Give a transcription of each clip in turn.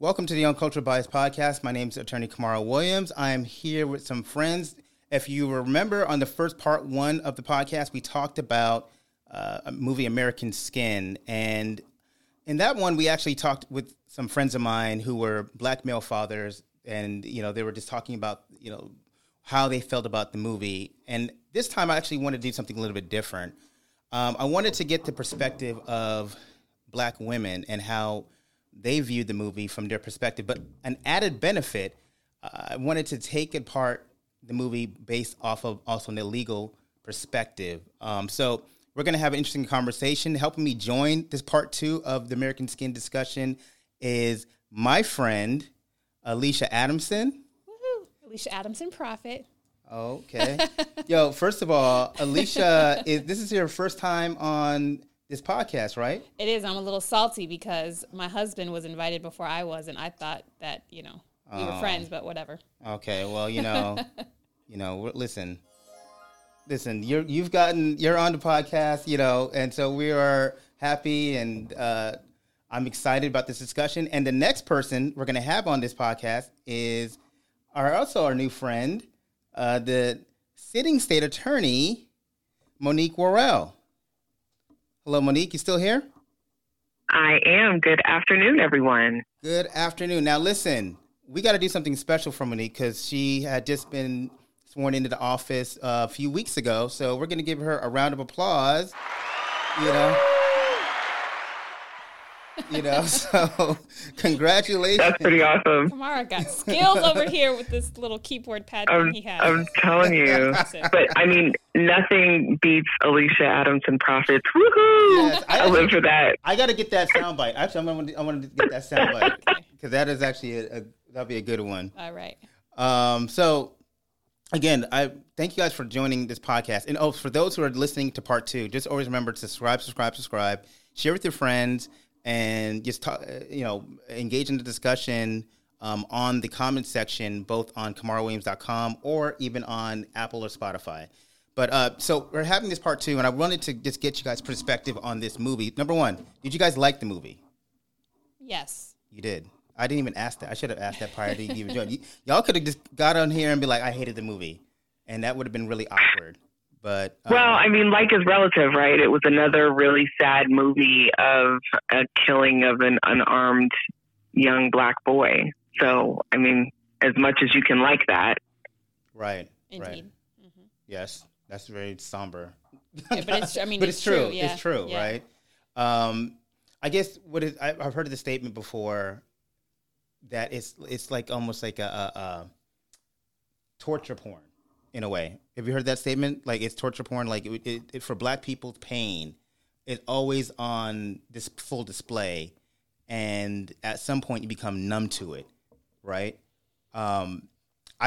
Welcome to the Uncultural Bias Podcast. My name is Attorney Kamara Williams. I am here with some friends. If you remember, on the first part one of the podcast, we talked about a movie, American Skin. And in that one, we actually talked with some friends of mine who were black male fathers. And, you know, they were just talking about, you know, how they felt about the movie. And this time, I actually wanted to do something a little bit different. I wanted to get the perspective of black women and how they viewed the movie from their perspective. But an added benefit, I wanted to take apart the movie based off of also an legal perspective. So we're going to have an interesting conversation. Helping me join this part two of the American Skin discussion is my friend, Alicia Adamson. Woohoo! Alicia Adamson, Prophet. Okay. Yo, first of all, Alicia, this is your first time on this podcast, right? It is. I'm a little salty because my husband was invited before I was, and I thought that, you know, we were friends, but whatever. Okay, well, you know, you know, listen, you're on the podcast, you know, and so we are happy, and I'm excited about this discussion. And the next person we're going to have on this podcast is also our new friend, the sitting state attorney, Monique Worrell. Hello, Monique. You still here? I am. Good afternoon, everyone. Good afternoon. Now, listen, we got to do something special for Monique because she had just been sworn into the office a few weeks ago. So we're going to give her a round of applause. You know, so congratulations. That's pretty awesome. Kamara got skills over here with this little keyboard pad that he has. I'm telling you. But, I mean, nothing beats Alicia Adamson Prophets. Woohoo! Yes, I live for that. I got to get that soundbite. Actually, I want to get that soundbite because that is actually that'll be a good one. All right. So, again, I thank you guys for joining this podcast. And for those who are listening to part two, just always remember to subscribe, share with your friends, and just talk, you know, engage in the discussion on the comment section, both on KamaraWilliams.com or even on Apple or Spotify. But so we're having this part two, and I wanted to just get you guys' perspective on this movie. Number one, did you guys like the movie? Yes. You did. I didn't even ask that. I should have asked that prior to you even joining. Y'all could have just got on here and be like, I hated the movie, and that would have been really awkward. But well, I mean, like is relative, right? It was another really sad movie of a killing of an unarmed young black boy. So, I mean, as much as you can like that. Right. Indeed. Right. Mm-hmm. Yes. That's very somber. Yeah, but it's, I mean, but it's true. Yeah. It's true, yeah. Right? I guess I've heard of the statement before that it's like almost like a torture porn in a way. Have you heard that statement? Like it's torture porn. Like it for black people's pain, it's always on this full display, and at some point you become numb to it, right? I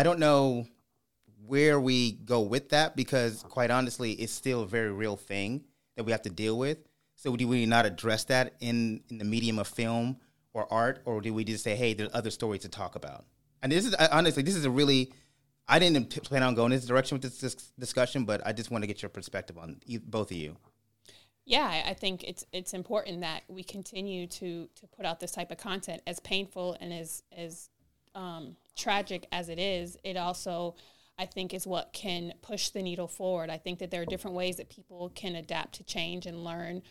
don't know where we go with that, because quite honestly, it's still a very real thing that we have to deal with. So do we not address that in the medium of film or art, or do we just say, hey, there's other stories to talk about? And I didn't plan on going this direction with this discussion, but I just want to get your perspective on both of you. Yeah, I think it's important that we continue to put out this type of content, as painful and as tragic as it is. It also, I think, is what can push the needle forward. I think that there are different ways that people can adapt to change and learn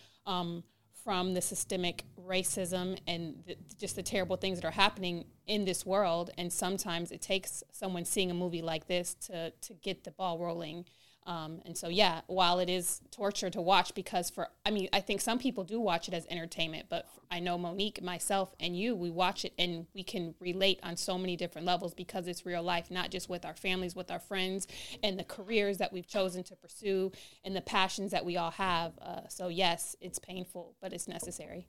from the systemic racism and just the terrible things that are happening in this world. And sometimes it takes someone seeing a movie like this to get the ball rolling. And so, yeah, while it is torture to watch, because I think some people do watch it as entertainment, but I know Monique, myself, and you, we watch it and we can relate on so many different levels because it's real life, not just with our families, with our friends, and the careers that we've chosen to pursue and the passions that we all have. So yes, it's painful, but it's necessary.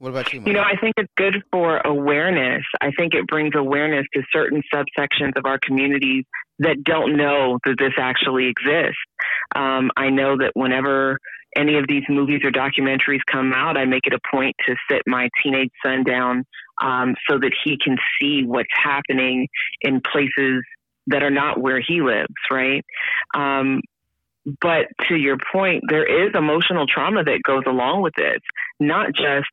What about you, Monique? You know, I think it's good for awareness. I think it brings awareness to certain subsections of our communities that don't know that this actually exists. I know that whenever any of these movies or documentaries come out, I make it a point to sit my teenage son down so that he can see what's happening in places that are not where he lives, right? But to your point, there is emotional trauma that goes along with it, not just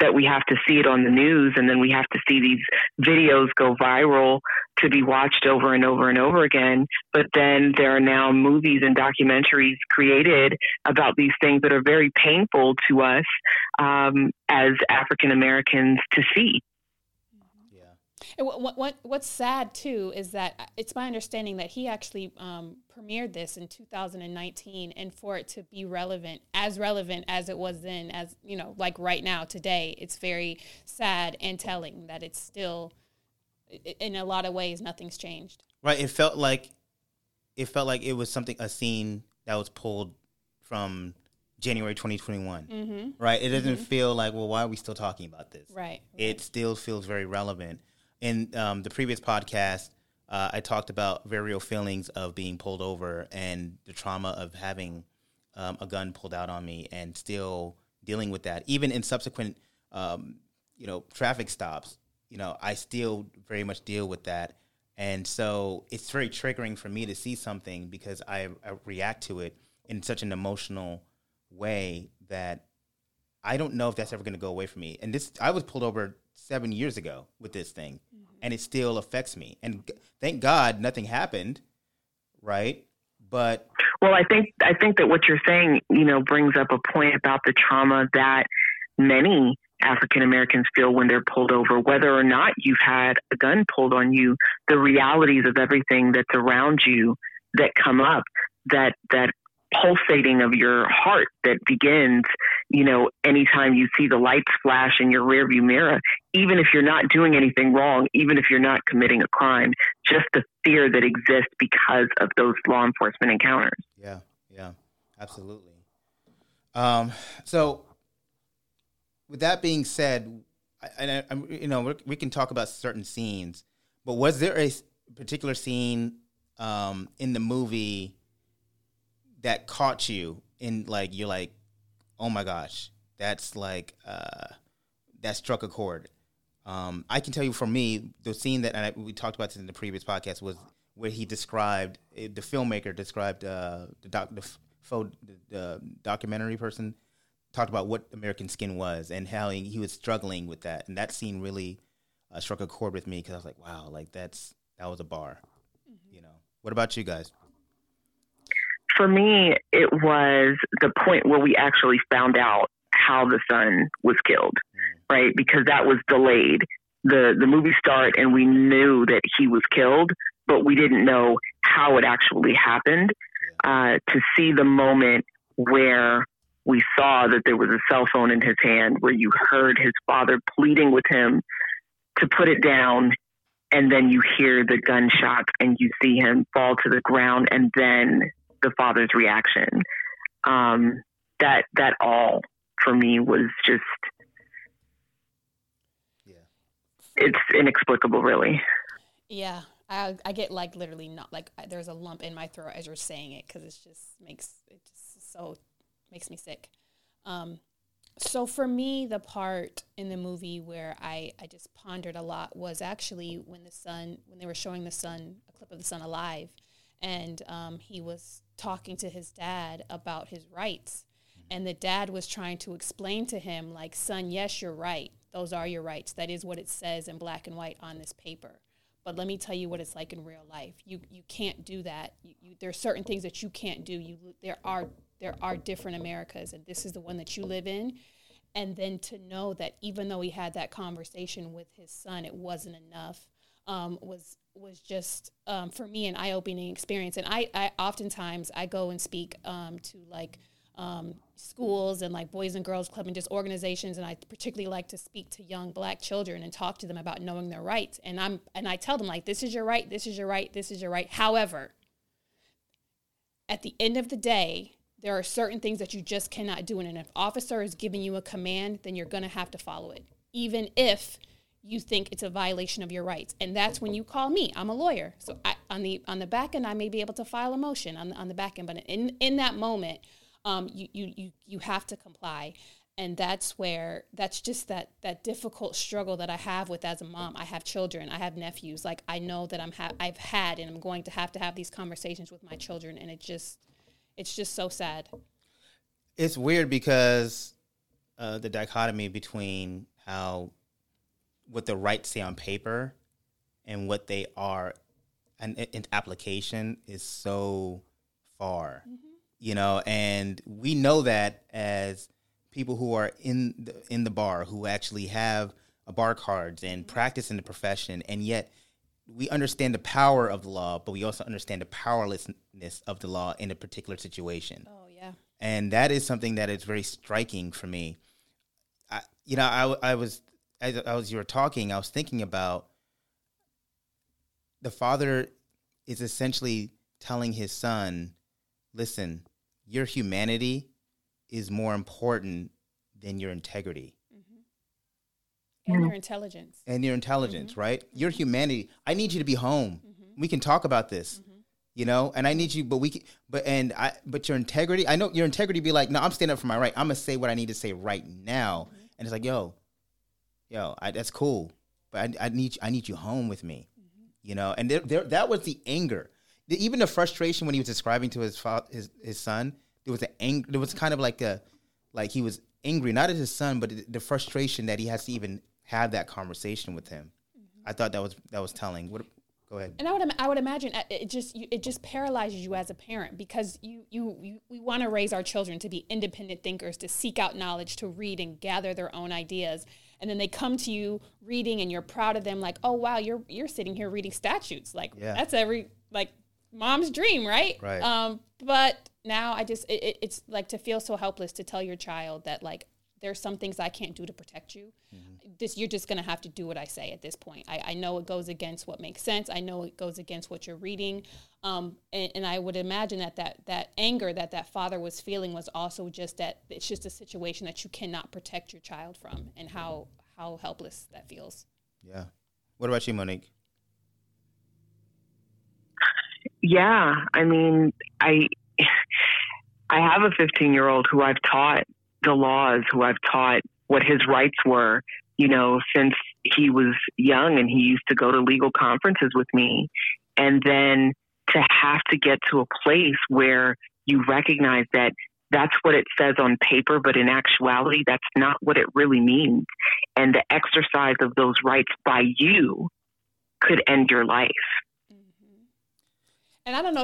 that we have to see it on the news, and then we have to see these videos go viral to be watched over and over and over again. But then there are now movies and documentaries created about these things that are very painful to us as African Americans to see. Yeah. And what's sad too is that it's my understanding that he actually premiered this in 2019, and for it to be relevant as it was then, as you know, like right now today, it's very sad and telling that it's still, in a lot of ways, nothing's changed. Right. It felt like it was a scene that was pulled from January 2021. Mm-hmm. Right. It doesn't feel like, well, why are we still talking about this? Right. It still feels very relevant. In the previous podcast, I talked about very real feelings of being pulled over and the trauma of having a gun pulled out on me and still dealing with that. Even in subsequent, traffic stops, I still very much deal with that. And so it's very triggering for me to see something because I react to it in such an emotional way that I don't know if that's ever going to go away from me. And I was pulled over 7 years ago with this thing, and it still affects me. And thank God nothing happened, right? But well, I think that what you're saying, brings up a point about the trauma that many African Americans feel when they're pulled over, whether or not you've had a gun pulled on you, the realities of everything that's around you that come up, that pulsating of your heart that begins, anytime you see the lights flash in your rearview mirror, even if you're not doing anything wrong, even if you're not committing a crime, just the fear that exists because of those law enforcement encounters. Yeah, absolutely. So with that being said, we can talk about certain scenes, but was there a particular scene in the movie that caught you in, you're like, oh my gosh, that's that struck a chord? I can tell you, for me, the scene that we talked about in the previous podcast was where he described the documentary person talked about what American Skin was and how he was struggling with that. And that scene really struck a chord with me because I was like, wow, that was a bar. Mm-hmm. What about you guys? For me, it was the point where we actually found out how the son was killed, right? Because that was delayed. The movie started and we knew that he was killed, but we didn't know how it actually happened. To see the moment where we saw that there was a cell phone in his hand, where you heard his father pleading with him to put it down, and then you hear the gunshot and you see him fall to the ground, and then the father's reaction. That all for me was just, it's inexplicable, really. Yeah. I get literally there's a lump in my throat as you're saying it, because it just makes me sick. So for me, the part in the movie where I just pondered a lot was actually when they were showing the son, a clip of the son alive, and he was talking to his dad about his rights. And the dad was trying to explain to him, son, yes, you're right. Those are your rights. That is what it says in black and white on this paper. But let me tell you what it's like in real life. You can't do that. There are certain things that you can't do. There are different Americas, and this is the one that you live in. And then to know that even though he had that conversation with his son, it wasn't enough, was just, for me, an eye-opening experience. And I oftentimes, I go and speak to, schools and, Boys and Girls Club and just organizations, and I particularly like to speak to young black children and talk to them about knowing their rights. And I tell them, this is your right, this is your right, this is your right. However, at the end of the day, there are certain things that you just cannot do. And if an officer is giving you a command, then you're going to have to follow it, even if you think it's a violation of your rights. And that's when you call me. I'm a lawyer. So on the back end, I may be able to file a motion on the back end. But in that moment, you have to comply. And that's where, that's just that difficult struggle that I have with as a mom. I have children, I have nephews. I know that I've had, and I'm going to have these conversations with my children. And it's just so sad. It's weird because the dichotomy between how what the rights say on paper and what they are in application is so far, mm-hmm. you know, and we know that as people who are in the bar, who actually have a bar cards and mm-hmm. practice in the profession, and yet we understand the power of the law, but we also understand the powerlessness of the law in a particular situation. Oh, yeah. And that is something that is very striking for me. As you were talking, I was thinking about the father is essentially telling his son, listen, your humanity is more important than your integrity. Mm-hmm. And your intelligence. Mm-hmm. right? Your humanity. I need you to be home. Mm-hmm. We can talk about this, mm-hmm. you know, and I need you, but your integrity, I know your integrity be like, no, I'm standing up for my right. I'm going to say what I need to say right now. Mm-hmm. And it's like, yo, that's cool, but I need you home with me, mm-hmm. you know. And there, that was the anger, even the frustration when he was describing to his son. There was an anger. There was kind of like he was angry, not at his son, but the frustration that he has to even have that conversation with him. Mm-hmm. I thought that was telling. Go ahead. And I would imagine it just paralyzes you as a parent, because we want to raise our children to be independent thinkers, to seek out knowledge, to read and gather their own ideas. And then they come to you reading and you're proud of them, like, oh, wow, you're sitting here reading statutes. Like, yeah. That's every mom's dream, right? Right. But now it's like to feel so helpless to tell your child that, like, there's some things I can't do to protect you. Mm-hmm. You're just going to have to do what I say at this point. I know it goes against what makes sense. I know it goes against what you're reading. And I would imagine that anger that father was feeling was also just that it's just a situation that you cannot protect your child from, and how helpless that feels. Yeah. What about you, Monique? Yeah. I mean, I have a 15-year-old who I've taught the laws, who I've taught what his rights were, you know, since he was young, and he used to go to legal conferences with me. And then to have to get to a place where you recognize that that's what it says on paper, but in actuality, that's not what it really means. And the exercise of those rights by you could end your life. And I don't know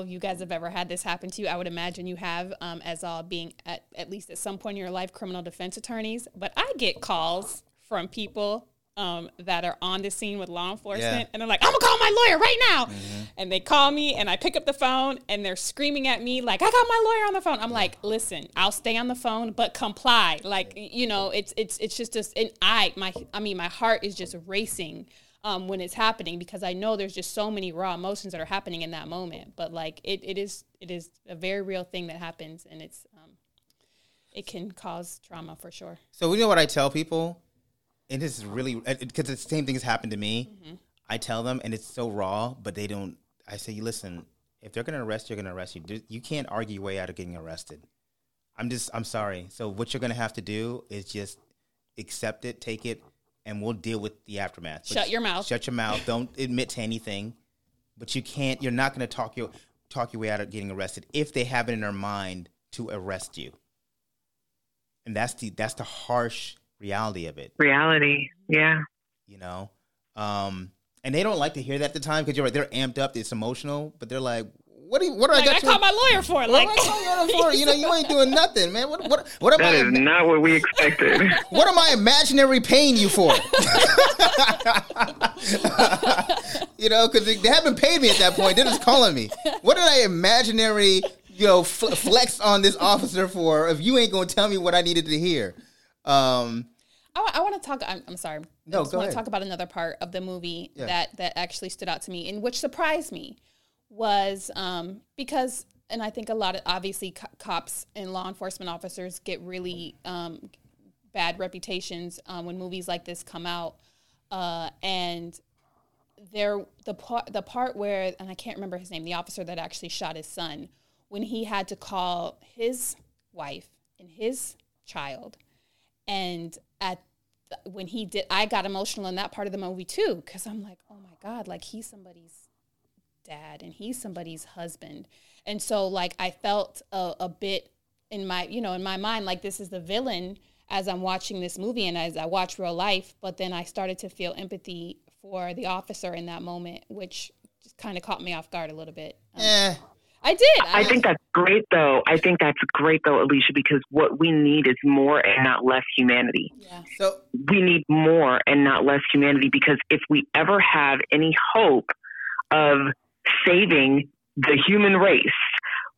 if you guys have ever had this happen to you. I would imagine you have, as all being at least at some point in your life, criminal defense attorneys. But I get calls from people that are on the scene with law enforcement, yeah. and they're like, I'm going to call my lawyer right now. Mm-hmm. And they call me, and I pick up the phone, and they're screaming at me like, I got my lawyer on the phone. I'm like, listen, I'll stay on the phone, but comply. Like, you know, it's just this, and my heart is just racing when it's happening, because I know there's just so many raw emotions that are happening in that moment. But like it is a very real thing that happens, and it's it can cause trauma for sure. So you know what I tell people, and this is really because the same thing has happened to me. Mm-hmm. I tell them, and it's so raw, but they don't. I say, listen, if they're gonna arrest you, they're gonna arrest you. You can't argue your way out of getting arrested. I'm sorry. So what you're gonna have to do is just accept it, take it, and we'll deal with the aftermath. But shut your mouth. Don't admit to anything. But you can't. You're not going to talk your way out of getting arrested if they have it in their mind to arrest you. And that's the harsh reality of it. Reality, yeah. You know, and they don't like to hear that at the time, because you're right. They're amped up. It's emotional, but they're like, What do I call my lawyer for? You know, you ain't doing nothing, man. What that is not what we expected. What am I imaginary paying you for? You know, because they haven't paid me at that point. They're just calling me. What did I imaginary, you know, flex on this officer for if you ain't going to tell me what I needed to hear? I want to talk. I'm sorry. No, I just want to talk about another part of the movie that actually stood out to me, and which surprised me. Was because, and I think a lot of, obviously, cops and law enforcement officers get really bad reputations when movies like this come out. And there, the part where, and I can't remember his name, the officer that actually shot his son, when he had to call his wife and his child. And when he did, I got emotional in that part of the movie too, because I'm like, oh my God, like he's somebody's dad and he's somebody's husband, and so like I felt a bit in my mind like this is the villain, as I'm watching this movie and as I watch real life, but then I started to feel empathy for the officer in that moment, which just kind of caught me off guard a little bit. I did. I think that's great, though. Alicia, because what we need is more and not less humanity. Yeah. So we need more and not less humanity, because if we ever have any hope of saving the human race,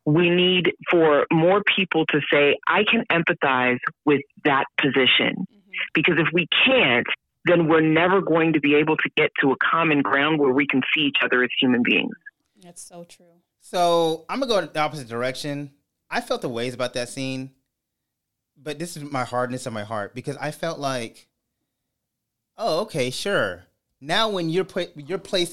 we need for more people to say, I can empathize with that position. Mm-hmm. Because if we can't, then we're never going to be able to get to a common ground where we can see each other as human beings. That's so true. So I'm going to go in the opposite direction. I felt the ways about that scene, but this is my hardness of my heart, because I felt like, oh, okay, sure. Now when you're placed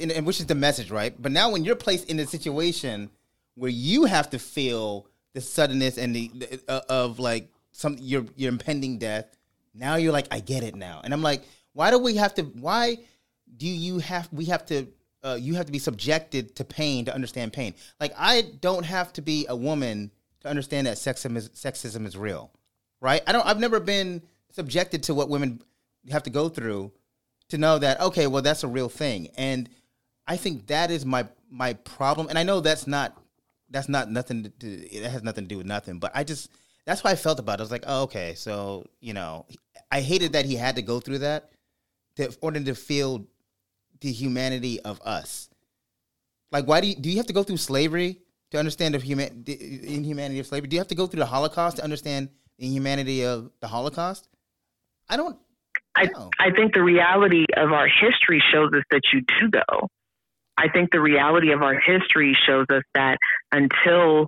in, and which is the message, right? But now when you're placed in a situation where you have to feel the suddenness and the of like some your impending death, now you're like, I get it now. And I'm like, you have to be subjected to pain to understand pain. Like, I don't have to be a woman to understand that sexism is real, right? I've never been subjected to what women have to go through to know that, okay, well, that's a real thing. And I think that is my problem. And I know that's not nothing it has nothing to do with nothing, but that's how I felt about it. I was like, oh, okay. So, I hated that he had to go through that in order to feel the humanity of us. Like, why do you have to go through slavery to understand the inhumanity of slavery? Do you have to go through the Holocaust to understand the inhumanity of the Holocaust? I don't know. I think the reality of our history shows us that you do, though. I think the reality of our history shows us that until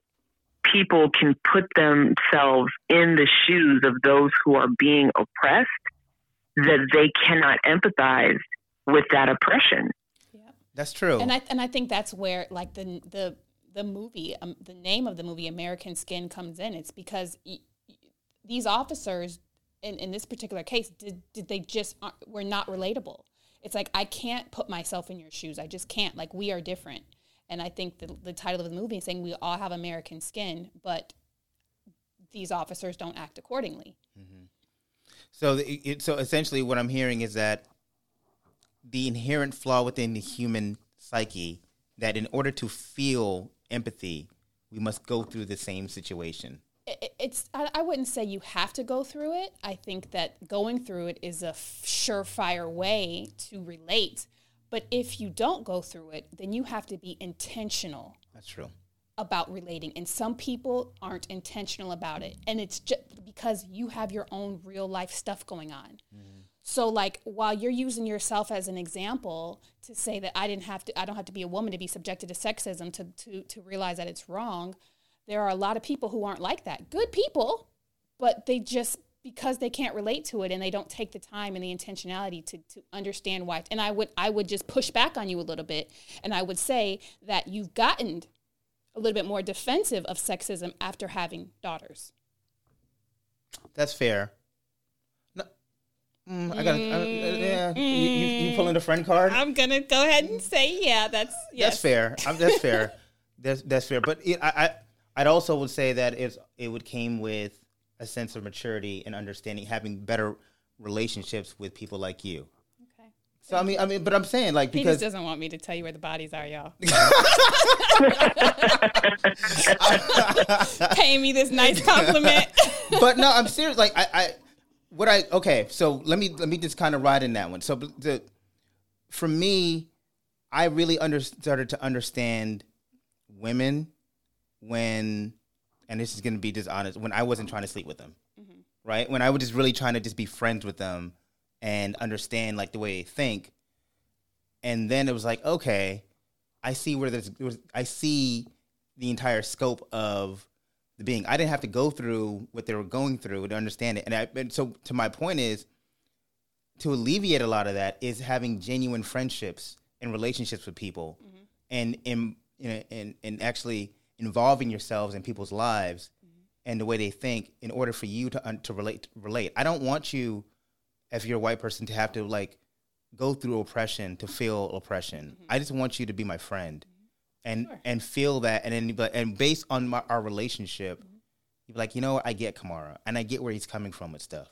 people can put themselves in the shoes of those who are being oppressed, that they cannot empathize with that oppression. Yeah. That's true. And I think that's where, like, the movie, the name of the movie, American Skin, comes in. It's because these officers in this particular case, were not relatable. It's like, I can't put myself in your shoes. I just can't. Like, we are different. And I think the title of the movie is saying we all have American skin, but these officers don't act accordingly. Mm-hmm. So essentially what I'm hearing is that the inherent flaw within the human psyche, that in order to feel empathy, we must go through the same situation. I wouldn't say you have to go through it. I think that going through it is a surefire way to relate. But if you don't go through it, then you have to be intentional. That's true. About relating. And some people aren't intentional about it. And it's just because you have your own real life stuff going on. Mm-hmm. So, like, while you're using yourself as an example to say that I don't have to be a woman to be subjected to sexism to realize that it's wrong, there are a lot of people who aren't like that. Good people, but they just, because they can't relate to it and they don't take the time and the intentionality to understand why. And I would just push back on you a little bit, and I would say that you've gotten a little bit more defensive of sexism after having daughters. That's fair. You pulling the friend card? I'm gonna go ahead and say, yeah, that's fair. That's fair. That's fair. But I'd also would say that it would came with a sense of maturity and understanding, having better relationships with people like you. Okay. So I mean, but I'm saying, like, because he just doesn't want me to tell you where the bodies are, y'all. Pay me this nice compliment. But no, I'm serious. Like, let me just kind of ride in that one. So for me, I really started to understand women when, and this is going to be dishonest, when I wasn't trying to sleep with them, mm-hmm. right? When I was just really trying to just be friends with them and understand, like, the way they think. And then it was like, okay, I see the entire scope of the being. I didn't have to go through what they were going through to understand it. And so, to my point is, to alleviate a lot of that is having genuine friendships and relationships with people, mm-hmm. and actually involving yourselves in people's lives, mm-hmm. and the way they think, in order for you to relate. I don't want you, if you're a white person, to have to, like, go through oppression to feel oppression. Mm-hmm. I just want you to be my friend. And feel that, and based on our relationship, mm-hmm. you're like, you know what, I get Kamara, and I get where he's coming from with stuff.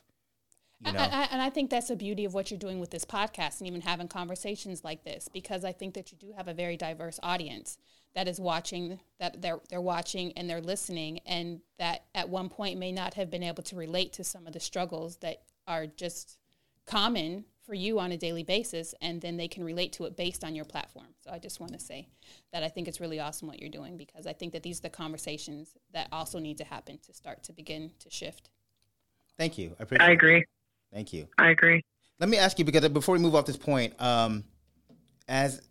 You know? I think that's the beauty of what you're doing with this podcast and even having conversations like this, because I think that you do have a very diverse audience that is watching, that they're watching and they're listening, and that at one point may not have been able to relate to some of the struggles that are just common for you on a daily basis, and then they can relate to it based on your platform. So I just want to say that I think it's really awesome what you're doing, because I think that these are the conversations that also need to happen to start to begin to shift. Thank you. I agree. That. Thank you. I agree. Let me ask you, because before we move off this point, as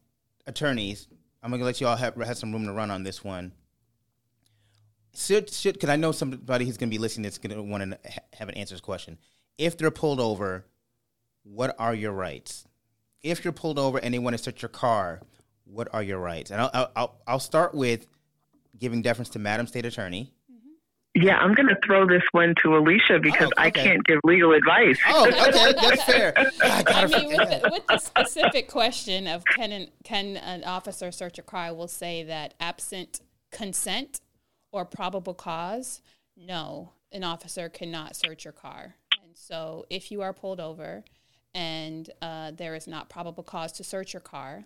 attorneys, I'm going to let you all have some room to run on this one. Should, because I know somebody who's going to be listening that's going to want to have an answer to this question. If they're pulled over, what are your rights? If you're pulled over and they want to search your car, what are your rights? And I'll start with giving deference to Madam State Attorney. Yeah, I'm going to throw this one to Alicia because I can't give legal advice. Oh, okay, that's fair. With the specific question of can an officer search a car, I will say that absent consent or probable cause, no, an officer cannot search your car. And so if you are pulled over and there is not probable cause to search your car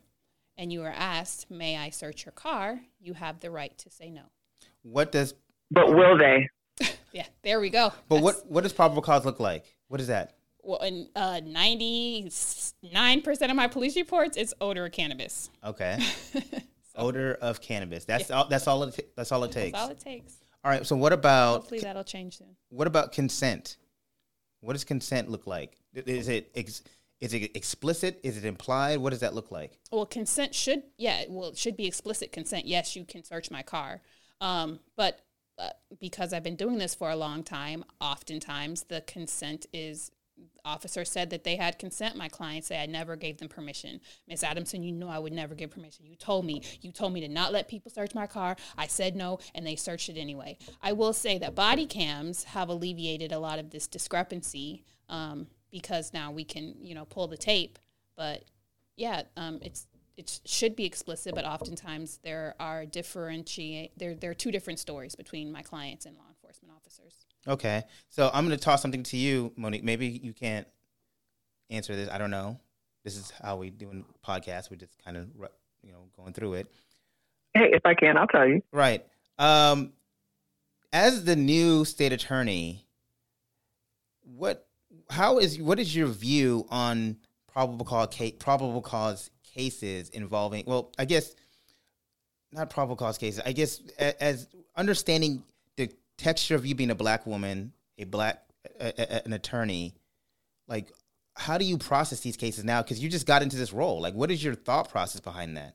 and you are asked, may I search your car, you have the right to say no. But will they? Yeah, there we go. But what does probable cause look like? What is that? Well, in 99% of my police reports, it's odor of cannabis. Okay. So, odor of cannabis. That's all it takes. That's all it takes. All right, so what about... Hopefully that'll change soon. What about consent? What does consent look like? Is it explicit? Is it implied? What does that look like? Well, consent should be explicit consent. Yes, you can search my car. But... because I've been doing this for a long time, oftentimes the consent is, officer said that they had consent. My clients say, I never gave them permission. Ms. Adamson, you know I would never give permission. You told me to not let people search my car. I said no, and they searched it anyway. I will say that body cams have alleviated a lot of this discrepancy because now we can, pull the tape. But, yeah, it should be explicit, but oftentimes there are two different stories between my clients and law enforcement officers. Okay. So I'm going to toss something to you, Monique. Maybe you can't answer this. I don't know. This is how we do in podcasts. We're just kind of, going through it. Hey, if I can, I'll tell you. Right. As the new state attorney, what is your view on probable cause cases involving, well, I guess not probable cause cases. I guess as understanding the texture of you being a black woman, an attorney, like how do you process these cases now? Because you just got into this role. Like, what is your thought process behind that?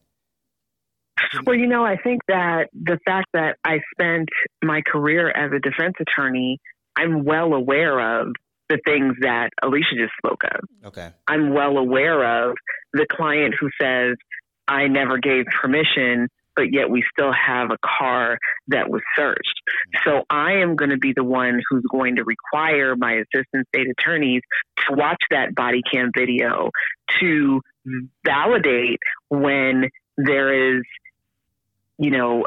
Well, I think that the fact that I spent my career as a defense attorney, I'm well aware of the things that Alicia just spoke of. Okay. I'm well aware of the client who says, I never gave permission, but yet we still have a car that was searched. So I am going to be the one who's going to require my assistant state attorneys to watch that body cam video to validate when there is,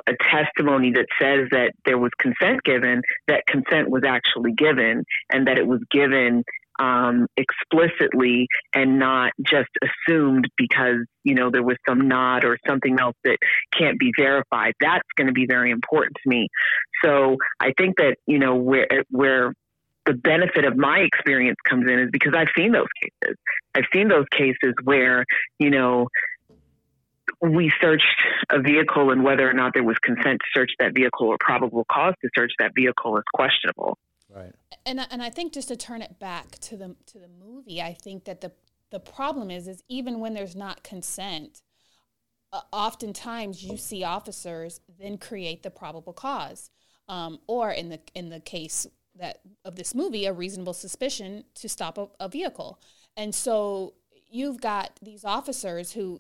a testimony that says that there was consent given, that consent was actually given, and that it was given explicitly and not just assumed because, there was some nod or something else that can't be verified. That's going to be very important to me. So I think that, where the benefit of my experience comes in is because I've seen those cases. I've seen those cases where, we searched a vehicle, and whether or not there was consent to search that vehicle or probable cause to search that vehicle is questionable. Right. And I think just to turn it back to the movie, I think that the problem is even when there's not consent, oftentimes you see officers then create the probable cause, or in the case that of this movie, a reasonable suspicion to stop a vehicle, and so. You've got these officers who,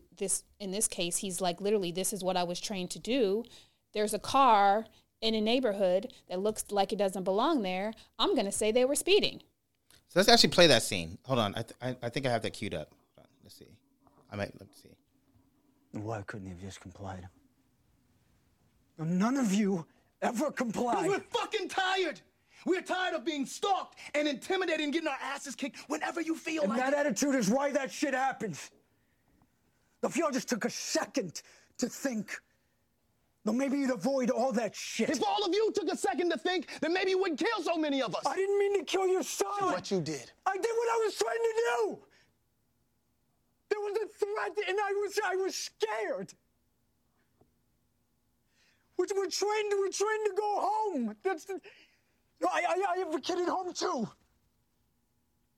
in this case, he's like, literally, this is what I was trained to do. There's a car in a neighborhood that looks like it doesn't belong there. I'm going to say they were speeding. So let's actually play that scene. Hold on. I think I have that queued up. Hold on. Let's see. Let's see. Why couldn't he have just complied? None of you ever complied. We were fucking tired. We're tired of being stalked and intimidated and getting our asses kicked whenever you feel like it. And that attitude is why that shit happens. If y'all just took a second to think, then maybe you'd avoid all that shit. If all of you took a second to think, then maybe you wouldn't kill so many of us. I didn't mean to kill your son. What you did. I did what I was trying to do. There was a threat, and I was scared. We're trained to go home. That's the... I have a kid at home, too.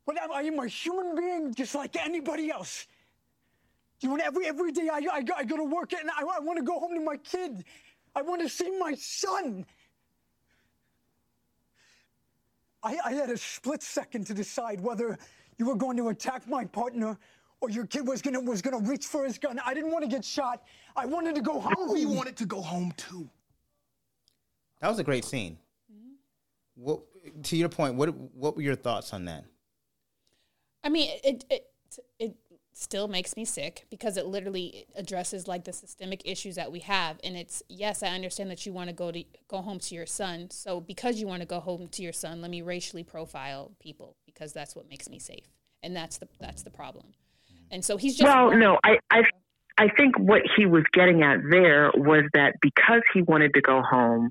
But I am a human being just like anybody else. You know, every day I go to work, and I want to go home to my kid. I want to see my son. I had a split second to decide whether you were going to attack my partner or your kid was gonna reach for his gun. I didn't want to get shot. I wanted to go home. We wanted to go home, too. That was a great scene. What, to your point, what were your thoughts on that? I mean, it still makes me sick because it literally addresses like the systemic issues that we have. And it's, yes, I understand that you want to go home to your son. So because you want to go home to your son, let me racially profile people because that's what makes me safe. And that's the problem. And so he's just... Well, no, I think what he was getting at there was that because he wanted to go home,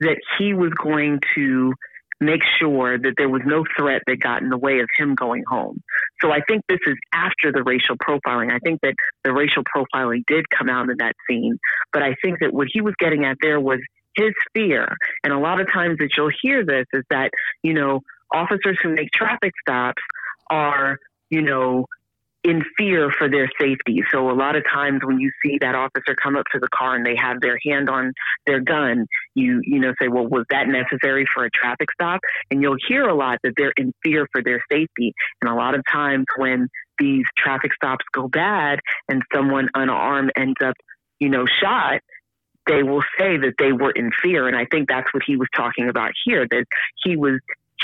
that he was going to make sure that there was no threat that got in the way of him going home. So I think this is after the racial profiling. I think that the racial profiling did come out in that scene. But I think that what he was getting at there was his fear. And a lot of times that you'll hear this is that, you know, officers who make traffic stops are, you know, in fear for their safety. So a lot of times when you see that officer come up to the car and they have their hand on their gun, you know, say, well, was that necessary for a traffic stop? And you'll hear a lot that they're in fear for their safety. And a lot of times when these traffic stops go bad and someone unarmed ends up, you know, shot, they will say that they were in fear. And I think that's what he was talking about here, that he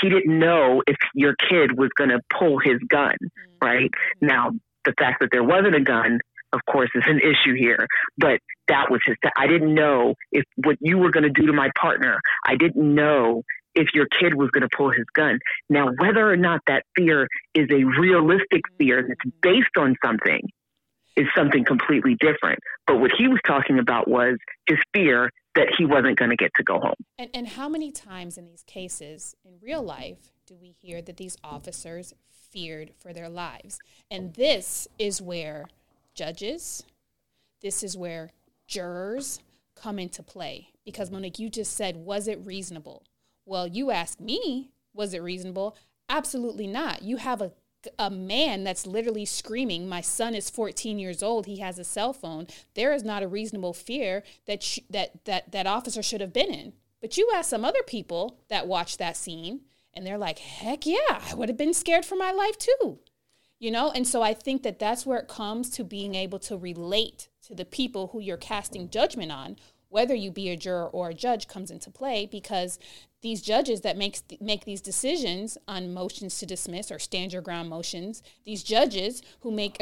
didn't know if your kid was going to pull his gun, right? Mm-hmm. Now, the fact that there wasn't a gun, of course, is an issue here. But that was his... I didn't know if what you were going to do to my partner. I didn't know if your kid was going to pull his gun. Now, whether or not that fear is a realistic fear that's based on something is something completely different. But what he was talking about was his fear that he wasn't going to get to go home. And how many times in these cases in real life do we hear that these officers feared for their lives? And this is where judges, this is where jurors come into play. Because, Monique, you just said, was it reasonable? Well, you asked me, was it reasonable? Absolutely not. You have a man that's literally screaming, my son is 14 years old, he has a cell phone. There is not a reasonable fear that that officer should have been in. But you ask some other people that watched that scene, and they're like, heck yeah, I would have been scared for my life too. You know, and so I think that that's where it comes to being able to relate to the people who you're casting judgment on, whether you be a juror or a judge comes into play, because these judges that make these decisions on motions to dismiss or stand your ground motions, these jurors who make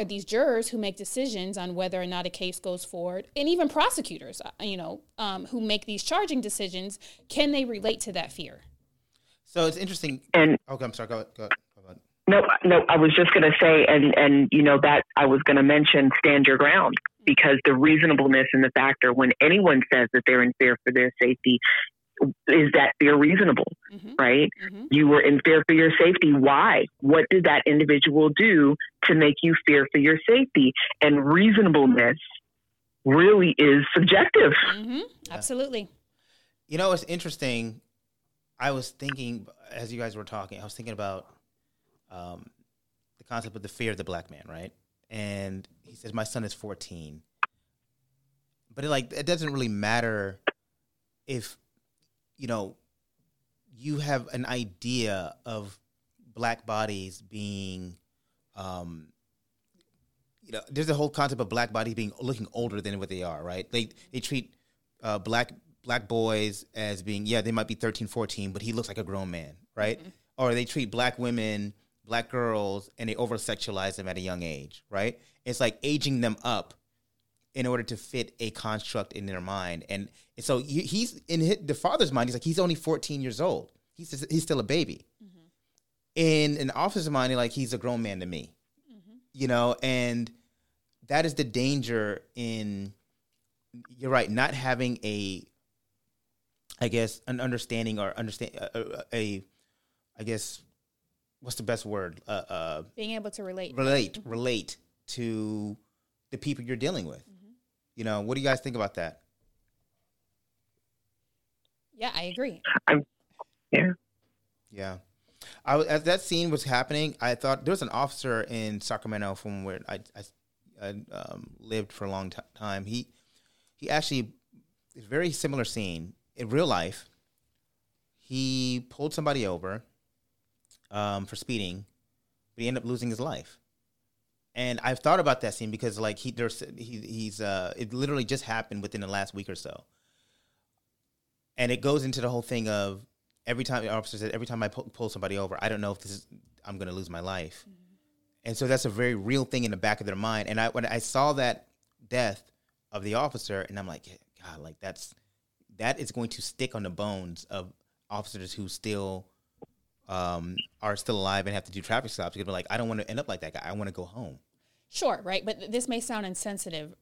decisions on whether or not a case goes forward, and even prosecutors, you know, who make these charging decisions, can they relate to that fear? So it's interesting. And okay, I'm sorry. Go ahead. No, I was just going to say, and you know that I was going to mention stand your ground, because the reasonableness and the factor when anyone says that they're in fear for their safety. Is that fear reasonable, right? Mm-hmm. You were in fear for your safety. Why? What did that individual do to make you fear for your safety? And reasonableness really is subjective. Mm-hmm. Absolutely. You know, it's interesting. I was thinking, as you guys were talking, I was thinking about the concept of the fear of the black man, right? And he says, my son is 14. But it doesn't really matter if, you know, you have an idea of black bodies being, you know, there's a whole concept of black bodies looking older than what they are, right? They treat black boys as being, yeah, they might be 13, 14, but he looks like a grown man, right? Mm-hmm. Or they treat black women, black girls, and they over-sexualize them at a young age, right? It's like aging them up in order to fit a construct in their mind. And so he's in the father's mind, he's like, he's only 14 years old. He's still a baby. Mm-hmm. In an officer's mind, like, he's a grown man to me. Mm-hmm. You know, and that is the danger in, you're right, not having a, I guess, an understanding or I guess, what's the best word? Being able to relate. Relate to the people you're dealing with. Mm-hmm. You know, what do you guys think about that? Yeah, I agree. Yeah. As that scene was happening, I thought there was an officer in Sacramento from where I lived for a long time. He actually, it's a very similar scene in real life. He pulled somebody over for speeding, but he ended up losing his life. And I've thought about that scene because, like, it literally just happened within the last week or so. And it goes into the whole thing of every time I pull somebody over, I don't know if I'm going to lose my life. Mm-hmm. And so that's a very real thing in the back of their mind. And when I saw that death of the officer, and I'm like, God, like, that is going to stick on the bones of officers who still are still alive and have to do traffic stops. Because, like, I don't want to end up like that guy. I want to go home. Sure, right, but this may sound insensitive,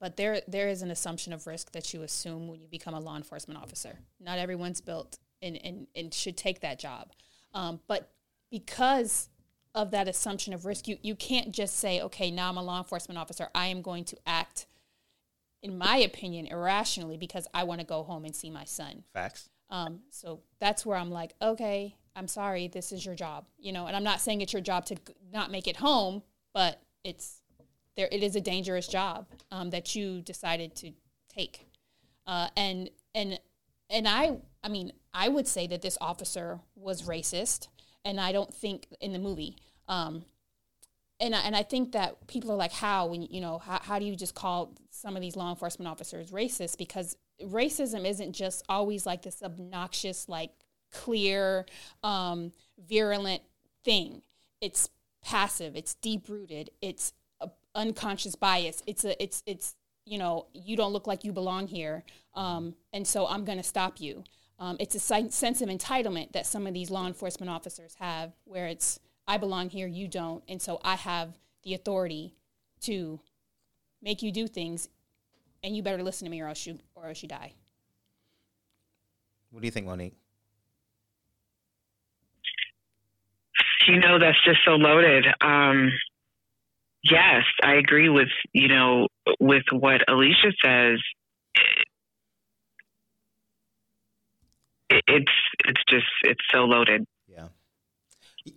but there is an assumption of risk that you assume when you become a law enforcement officer. Not everyone's built and should take that job. But because of that assumption of risk, you can't just say, okay, now I'm a law enforcement officer, I am going to act, in my opinion, irrationally because I want to go home and see my son. Facts. So that's where I'm like, okay, I'm sorry, this is your job. You know, and I'm not saying it's your job to not make it home, but it is a dangerous job that you decided to take, and I mean, I would say that this officer was racist, and I don't think in the movie, and I think that people are like, how do you just call some of these law enforcement officers racist? Because racism isn't just always like this obnoxious, like, clear, virulent thing. It's passive, it's deep-rooted, it's unconscious bias, it's you know, you don't look like you belong here, and so I'm going to stop you. It's a sense of entitlement that some of these law enforcement officers have, where it's, I belong here, you don't, and so I have the authority to make you do things, and you better listen to me or else you die. What do you think, Monique? You know, that's just so loaded. Yes, I agree with, you know, with what Alicia says. It's so loaded. Yeah.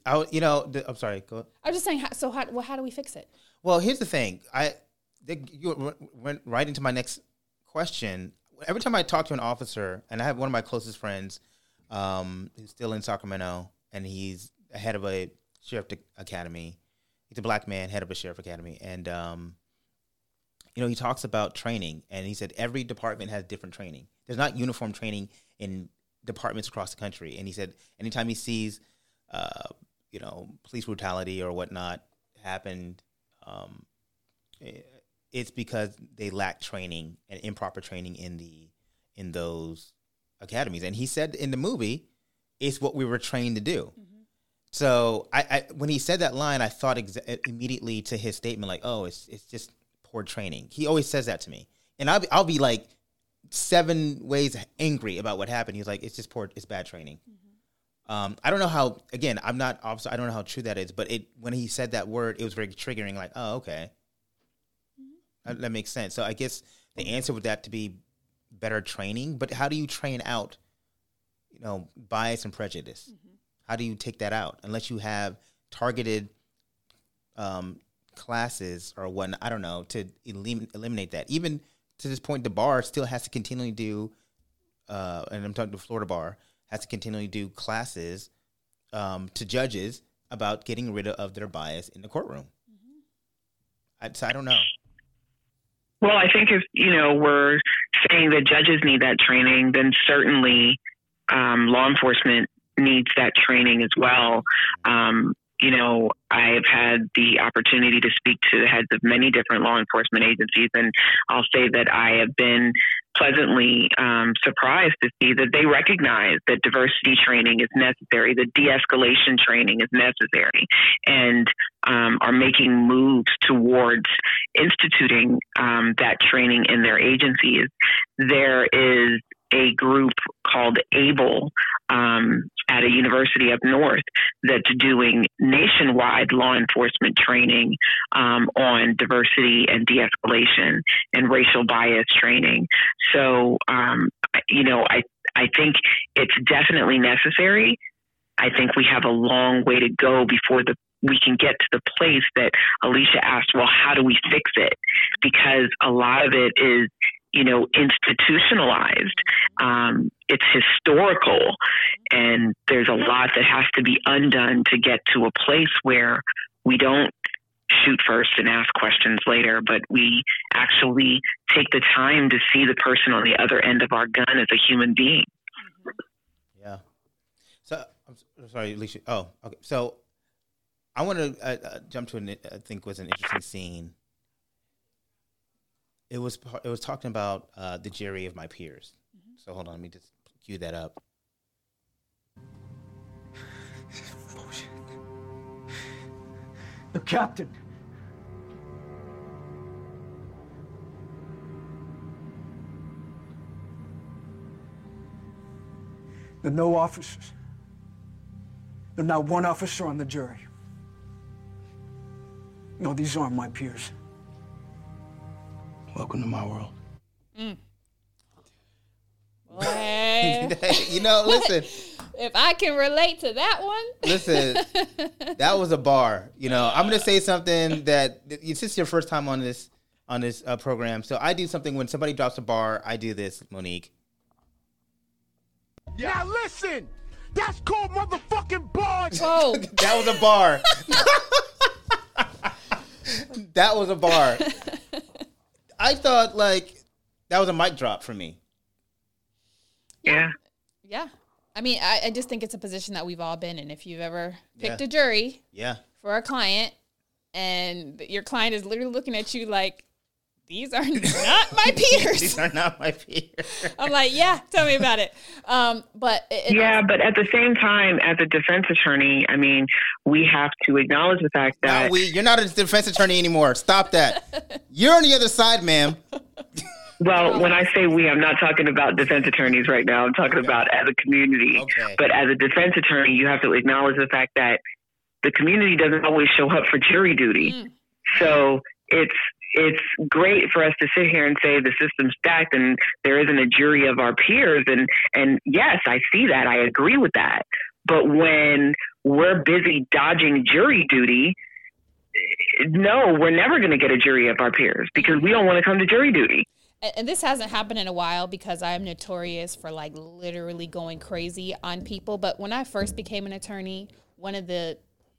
I'm sorry. Go ahead. I was just saying, how do we fix it? Well, here's the thing. You went right into my next question. Every time I talk to an officer, and I have one of my closest friends who's still in Sacramento, and he's head of a sheriff academy. He's a black man, head of a sheriff academy. And, you know, he talks about training, and he said every department has different training. There's not uniform training in departments across the country. And he said anytime he sees, you know, police brutality or whatnot happened, it's because they lack training and improper training in those academies. And he said in the movie, it's what we were trained to do. Mm-hmm. So I when he said that line, I thought immediately to his statement, like, oh, it's just poor training. He always says that to me. And I'll be like 7 ways angry about what happened. He's like, it's just poor, it's bad training. Mm-hmm. I don't know how, again, I'm not officer, I don't know how true that is, but when he said that word, it was very triggering, like, oh, okay. Mm-hmm. That makes sense. So I guess the answer would have to be better training, but how do you train out, you know, bias and prejudice? Mm-hmm. How do you take that out? Unless you have targeted classes or whatnot, I don't know, to eliminate that. Even to this point, the bar still has to continually do, and I'm talking to Florida bar, has to continually do classes to judges about getting rid of their bias in the courtroom. Mm-hmm. So I don't know. Well, I think if, you know, we're saying that judges need that training, then certainly law enforcement needs that training as well. You know, I've had the opportunity to speak to the heads of many different law enforcement agencies, and I'll say that I have been pleasantly surprised to see that they recognize that diversity training is necessary, that de-escalation training is necessary, and are making moves towards instituting that training in their agencies. There is a group called ABLE at a university up north that's doing nationwide law enforcement training on diversity and de-escalation and racial bias training. So, I think it's definitely necessary. I think we have a long way to go before we can get to the place that Alicia asked, well, how do we fix it? Because a lot of it is, institutionalized. It's historical, and there's a lot that has to be undone to get to a place where we don't shoot first and ask questions later, but we actually take the time to see the person on the other end of our gun as a human being. Yeah. So I'm sorry, Alicia. Oh, okay. So I want to jump to I think was an interesting scene. It was talking about the jury of my peers. Mm-hmm. So hold on, let me just cue that up. Bullshit. The captain. There are no officers. There's not one officer on the jury. No, these aren't my peers. Welcome to my world. Mm. Well, listen. If I can relate to that one. Listen, that was a bar. I'm going to say something that it's just your first time on this program. So I do something when somebody drops a bar, I do this, Monique. Yeah. Now listen, that's called motherfucking bar. Oh. That was a bar. That was a bar. I thought that was a mic drop for me. Yeah. Yeah. I mean, I just think it's a position that we've all been in. If you've ever picked a jury for a client and your client is literally looking at you like, these are not my peers. These are not my peers. I'm like, yeah, tell me about it. But at the same time, as a defense attorney, I mean, we have to acknowledge the fact that you're not a defense attorney anymore. Stop that. You're on the other side, ma'am. Well, when I say we, I'm not talking about defense attorneys right now. I'm talking about as a community. Okay. But as a defense attorney, you have to acknowledge the fact that the community doesn't always show up for jury duty. Mm. So it's great for us to sit here and say the system's stacked and there isn't a jury of our peers. And yes, I see that. I agree with that. But when we're busy dodging jury duty, no, we're never going to get a jury of our peers because we don't want to come to jury duty. And this hasn't happened in a while because I'm notorious for literally going crazy on people. But when I first became an attorney, one of the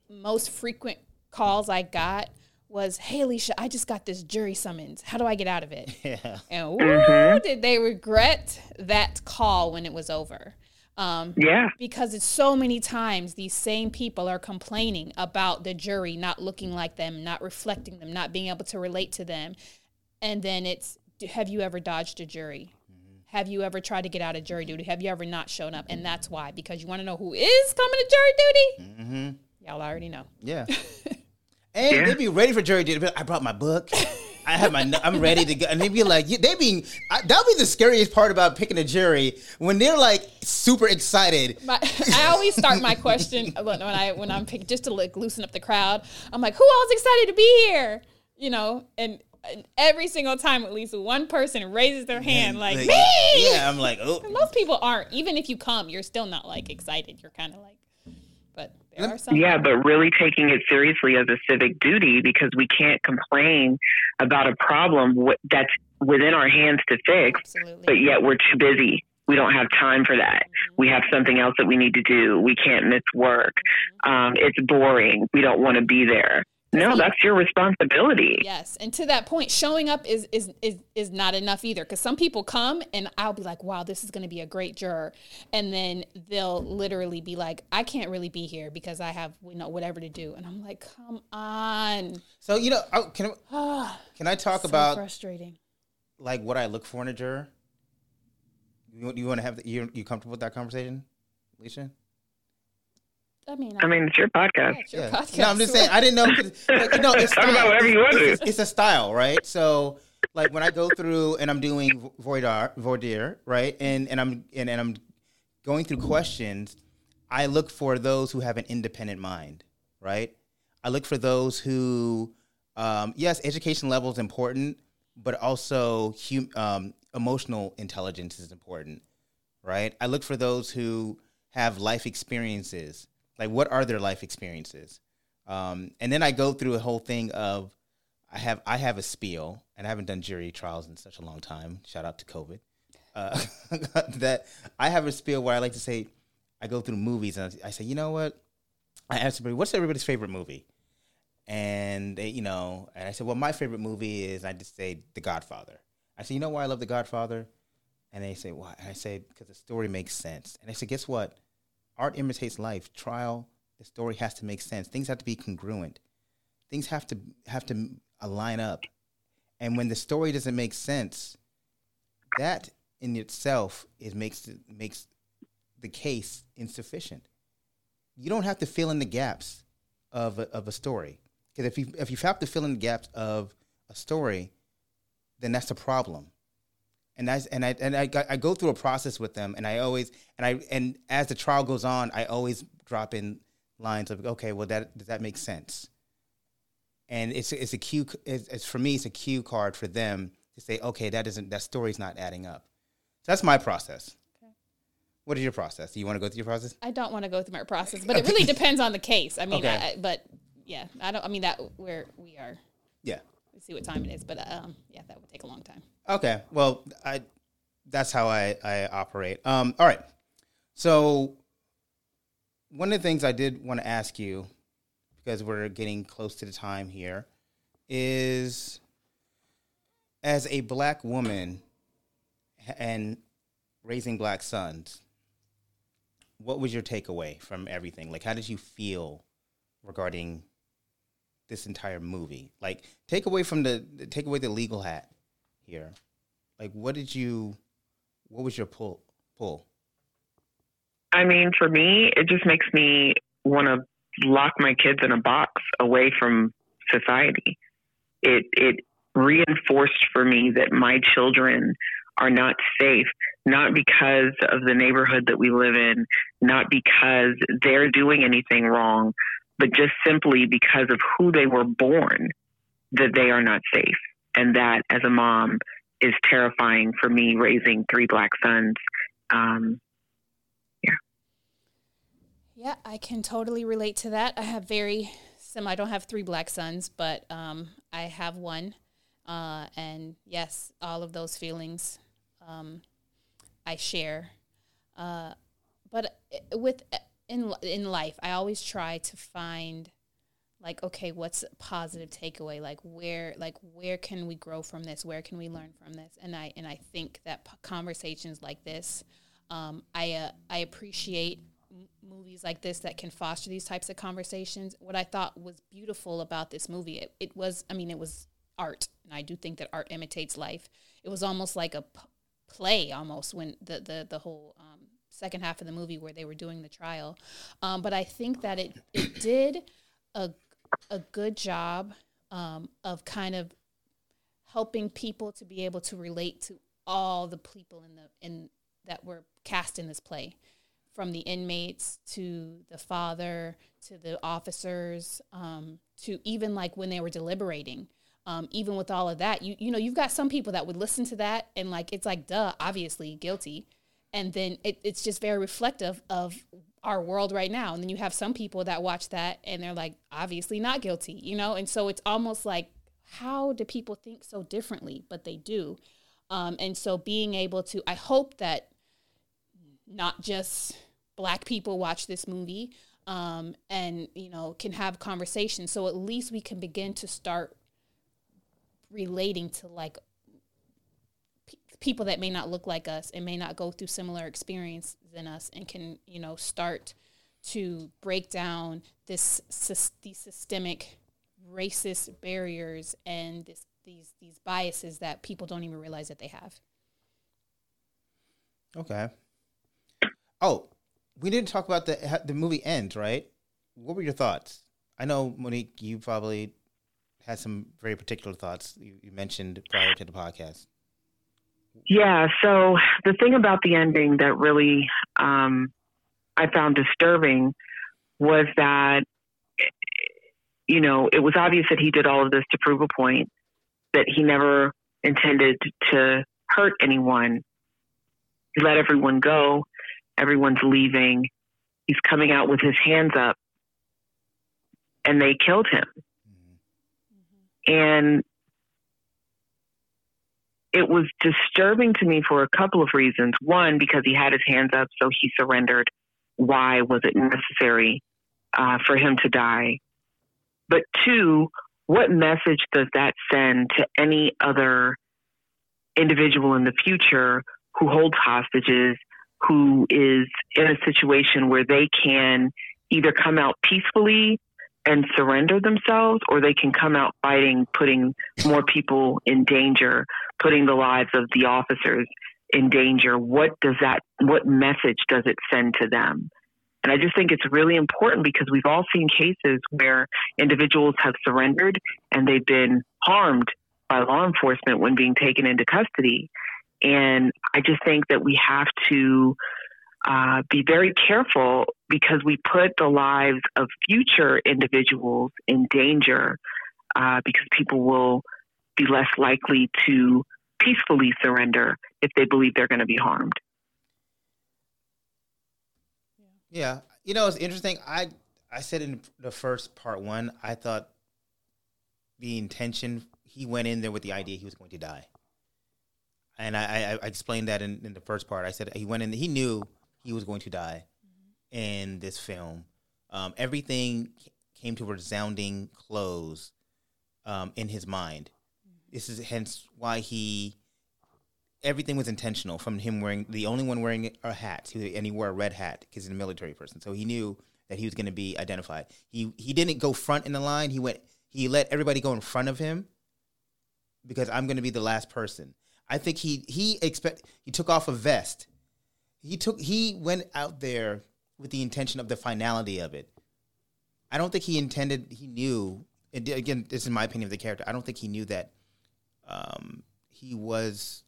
most frequent calls I got was, hey, Alicia, I just got this jury summons. How do I get out of it? Yeah. And did they regret that call when it was over? Because it's so many times these same people are complaining about the jury not looking like them, not reflecting them, not being able to relate to them. And then it's, have you ever dodged a jury? Mm-hmm. Have you ever tried to get out of jury duty? Have you ever not shown up? And that's why, because you want to know who is coming to jury duty? Mm-hmm. Y'all already know. Yeah. And they'd be ready for jury duty. I brought my book. I'm ready to go. And they'd be like, that would be the scariest part about picking a jury when they're super excited. I always start my question when I'm picking, just to loosen up the crowd. I'm like, who all's excited to be here? And every single time, at least one person raises their hand, like me. Yeah, I'm like, oh. And most people aren't. Even if you come, you're still not excited. You're kind of like. Yeah, but really taking it seriously as a civic duty, because we can't complain about a problem that's within our hands to fix, absolutely. But yet we're too busy. We don't have time for that. Mm-hmm. We have something else that we need to do. We can't miss work. Mm-hmm. It's boring. We don't want to be there. No, that's your responsibility. Yes, and to that point, showing up is not enough either, because some people come and I'll be like, wow, this is going to be a great juror, and then they'll literally be like, I can't really be here because I have whatever to do, and I'm like, come on. So can I talk so about frustrating, what I look for in a juror? You want to have you comfortable with that conversation, Alicia? I mean, it's your podcast. Yeah, it's your podcast. No, I'm just saying. I didn't know. Like, you know, it's talk about whatever you want to. It's a style, right? So, like when I go through and I'm doing Voideur, right, and I'm going through questions, I look for those who have an independent mind, right? I look for those who, yes, education level is important, but also emotional intelligence is important, right? I look for those who have life experiences. Like, what are their life experiences? And then I go through a whole thing of I have a spiel, and I haven't done jury trials in such a long time. Shout out to COVID. That I have a spiel where I like to say, I go through movies, and I say, you know what? I asked everybody, what's everybody's favorite movie? And they, you know, and I said, well, my favorite movie is, I just say, The Godfather. I said, you know why I love The Godfather? And they say, why? And I say, because the story makes sense. And I said, guess what? Art imitates life. The story has to make sense. Things have to be congruent. Things have to align up. And when the story doesn't make sense, that in itself makes the case insufficient. You don't have to fill in the gaps of a story. Because if you have to fill in the gaps of a story, then that's a problem. And I go through a process with them, and I always and as the trial goes on, I always drop in lines of, okay, well, does that make sense? And it's a cue. It's for me, it's a cue card for them to say, okay, that story's not adding up. So that's my process. What is your process? Do you want to go through your process? I don't want to go through my process, but it really depends on the case. I mean, okay. That where we are. Yeah. Let's see what time it is, but yeah, that would take a long time. Okay. Well, that's how I operate. All right. So one of the things I did want to ask you, because we're getting close to the time here, is as a Black woman and raising Black sons, what was your takeaway from everything? Like, how did you feel regarding this entire movie? Like, take away the legal hat here. Like, what was your pull? I mean, for me, it just makes me want to lock my kids in a box away from society. It reinforced for me that my children are not safe, not because of the neighborhood that we live in, not because they're doing anything wrong, but just simply because of who they were born, that they are not safe. And that, as a mom, is terrifying for me, raising 3 Black sons. Yeah, I can totally relate to that. I don't have 3 Black sons, but I have one. And yes, all of those feelings I share. But in life, I always try to find, like, okay, what's a positive takeaway? Like where can we grow from this? Where can we learn from this? And I think that conversations like this, I appreciate movies like this that can foster these types of conversations. What I thought was beautiful about this movie, it was art, and I do think that art imitates life. It was almost like a play, almost, when the whole second half of the movie where they were doing the trial. But I think that it did a good job of kind of helping people to be able to relate to all the people in that were cast in this play, from the inmates to the father to the officers, to even like when they were deliberating. Even with all of that, you know, you've got some people that would listen to that and like, it's like, duh, obviously guilty. And then it's just very reflective of our world right now. And then you have some people that watch that and they're like, obviously not guilty, you know? And so it's almost like, how do people think so differently? But they do. And so being able to, I hope that not just Black people watch this movie, and, you know, can have conversations. So at least we can begin to start relating to like people that may not look like us and may not go through similar experience than us, and can, you know, start to break down these systemic racist barriers and these biases that people don't even realize that they have. Okay. Oh, we didn't talk about the movie End, right? What were your thoughts? I know, Monique, you probably had some very particular thoughts you mentioned prior to the podcast. Yeah, so the thing about the ending that really I found disturbing was that, you know, it was obvious that he did all of this to prove a point, that he never intended to hurt anyone. He let everyone go. Everyone's leaving. He's coming out with his hands up, and they killed him. Mm-hmm. And it was disturbing to me for a couple of reasons. One, because he had his hands up, so he surrendered. Why was it necessary for him to die? But two, what message does that send to any other individual in the future who holds hostages, who is in a situation where they can either come out peacefully and surrender themselves, or they can come out fighting, putting more people in danger, putting the lives of the officers in danger? What message does it send to them? And I just think it's really important, because we've all seen cases where individuals have surrendered and they've been harmed by law enforcement when being taken into custody. And I just think that we have to be very careful, because we put the lives of future individuals in danger because people will be less likely to peacefully surrender if they believe they're going to be harmed. Yeah. You know, it's interesting. I said in the first part one, I thought the intention, he went in there with the idea he was going to die. And I explained that in the first part. I said he went in, he knew he was going to die in this film. Everything came to a resounding close in his mind. This is hence why everything was intentional, from him wearing, the only one wearing a hat, and he wore a red hat because he's a military person. So he knew that he was going to be identified. He didn't go front in the line. He let everybody go in front of him, because I'm going to be the last person. I think he took off a vest. He went out there with the intention of the finality of it. I don't think he knew. And again, this is my opinion of the character. I don't think he knew that he was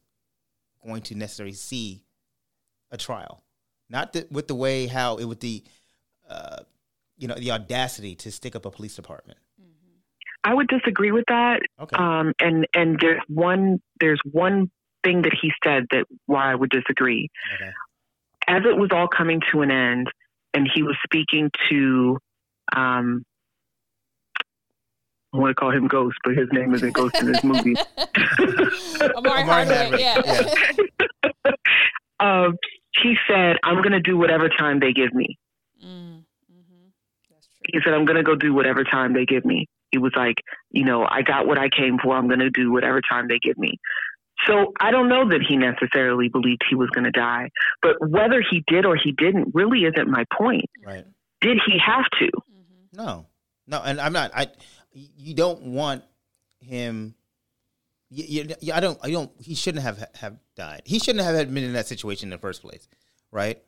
going to necessarily see a trial. Not that, with the way how it, with the the audacity to stick up a police department. I would disagree with that. Okay. And there's one thing that he said that why I would disagree. Okay. As it was all coming to an end, and he was speaking to, I want to call him Ghost, but his name isn't Ghost in this movie. Amar Hartman, yeah. He said, "I'm going to do whatever time they give me." Mm-hmm. That's true. He said, "I'm going to go do whatever time they give me." He was like, you know, I got what I came for. I'm going to do whatever time they give me. So I don't know that he necessarily believed he was going to die. But whether he did or he didn't really isn't my point. Right. Did he have to? Mm-hmm. No. And I'm not. You don't want him. I don't. I don't. He shouldn't have died. He shouldn't have been in that situation in the first place. Right.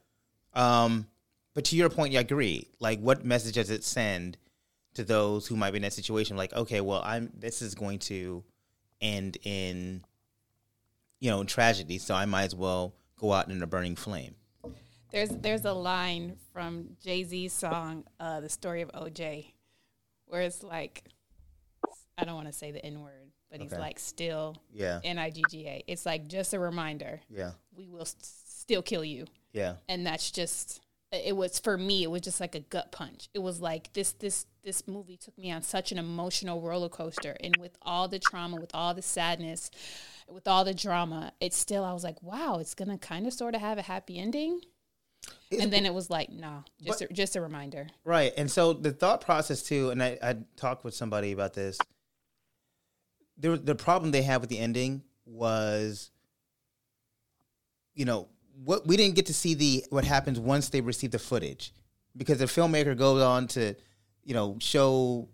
But to your point, I agree. Like, what message does it send to those who might be in that situation? Like, okay, well, this is going to end in, you know, tragedy, so I might as well go out in a burning flame. There's a line from Jay-Z's song, The Story of O.J., where it's like, I don't want to say the N-word, but he's like, still, N-I-G-G-A. It's like, just a reminder. Yeah. We will still kill you. Yeah. And that's just... It was, for me, it was just like a gut punch. It was like this movie took me on such an emotional roller coaster. And with all the trauma, with all the sadness, with all the drama, it's still, I was like, wow, it's going to kind of sort of have a happy ending. And then it was like, nah, just a reminder. Right. And so the thought process too, and I talked with somebody about this. The problem they had with the ending was, you know, what we didn't get to see what happens once they receive the footage, because the filmmaker goes on to, you know, show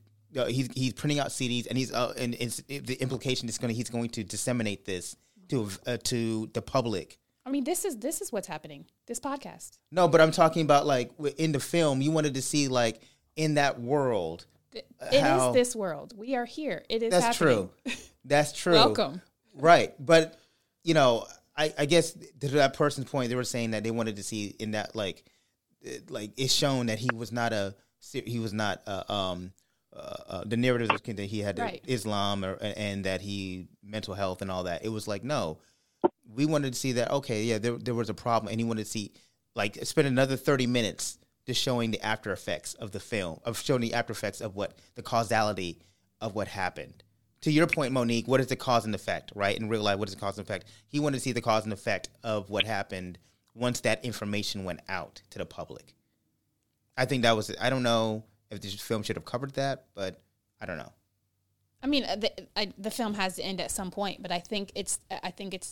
he's printing out CDs, and he's and it's, the implication is he's going to disseminate this to the public. I mean, this is what's happening. This podcast. No, but I'm talking about like in the film, you wanted to see like in that world. It is this world. We are here. It is. That's happening. True. That's true. Welcome. Right, but you know, I guess to that person's point, they were saying that they wanted to see in that like it's shown that he was not the narrative was that he had right. Islam and that he mental health and all that. It was like no. We wanted to see that, okay, yeah, there was a problem, and he wanted to see, like, spend another 30 minutes just showing the after effects of the film, of showing the after effects of what, the causality of what happened. To your point, Monique, what is the cause and effect, right? In real life, what is the cause and effect? He wanted to see the cause and effect of what happened once that information went out to the public. I think that was, I don't know if this film should have covered that, but I don't know. I mean, the film has to end at some point, but I think it's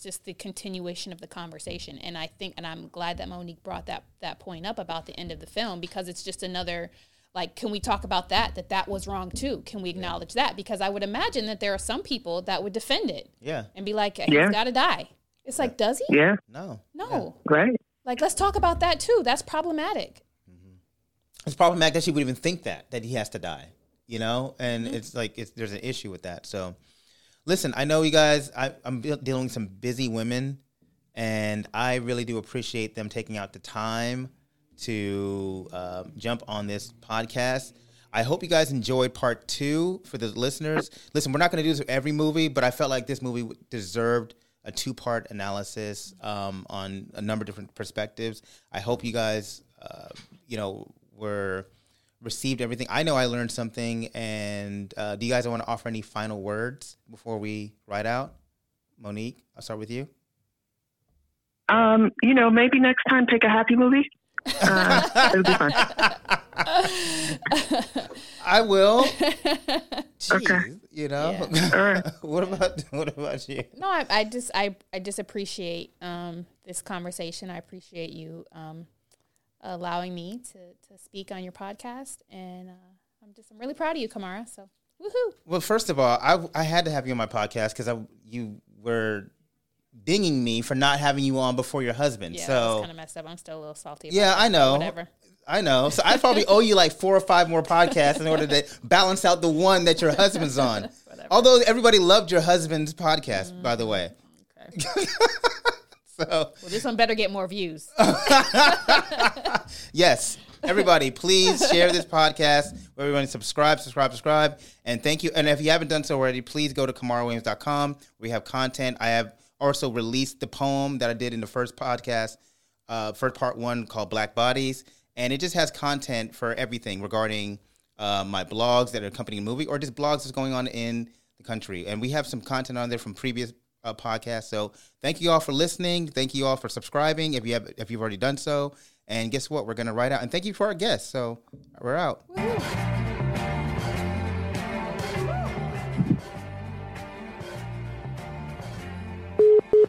just the continuation of the conversation, and I'm glad that Monique brought that point up about the end of the film, because it's just another, like, can we talk about that was wrong too? Can we acknowledge that? Because I would imagine that there are some people that would defend it, and be like, he's got to die. It's like, does he? Yeah, no, right? Like, let's talk about that too. That's problematic. Mm-hmm. It's problematic that she would even think that he has to die. You know, and it's like there's an issue with that. So, listen, I know you guys, I'm dealing with some busy women, and I really do appreciate them taking out the time to jump on this podcast. I hope you guys enjoyed part 2 for the listeners. Listen, we're not going to do this with every movie, but I felt like this movie deserved a 2-part analysis on a number of different perspectives. I hope you guys, were... received everything. I know I learned something, and do you guys want to offer any final words before we ride out? Monique, I'll start with you. Maybe next time pick a happy movie. It'll be fun. I will. Jeez, okay. You know. Yeah. All right. What about you? No, I just appreciate this conversation. I appreciate you allowing me to speak on your podcast, and I'm really proud of you, Kamara. So, woohoo! Well, first of all, I had to have you on my podcast because you were dinging me for not having you on before your husband. Yeah, so kind of messed up. I'm still a little salty. Yeah, I know. Whatever. I know. So I probably owe you like 4 or 5 more podcasts in order to balance out the one that your husband's on. Although everybody loved your husband's podcast, by the way. Okay. So. Well, this one better get more views. Yes. Everybody, please share this podcast. Everyone, subscribe. And thank you. And if you haven't done so already, please go to KamaraWilliams.com. We have content. I have also released the poem that I did in the first podcast, first part 1, called Black Bodies. And it just has content for everything regarding my blogs that are accompanying the movie, or just blogs that's going on in the country. And we have some content on there from previous podcast. So thank you all for listening. Thank you all for subscribing if you've already done so. And guess what? We're going to write out. And thank you for our guests. So we're out. Woo-hoo.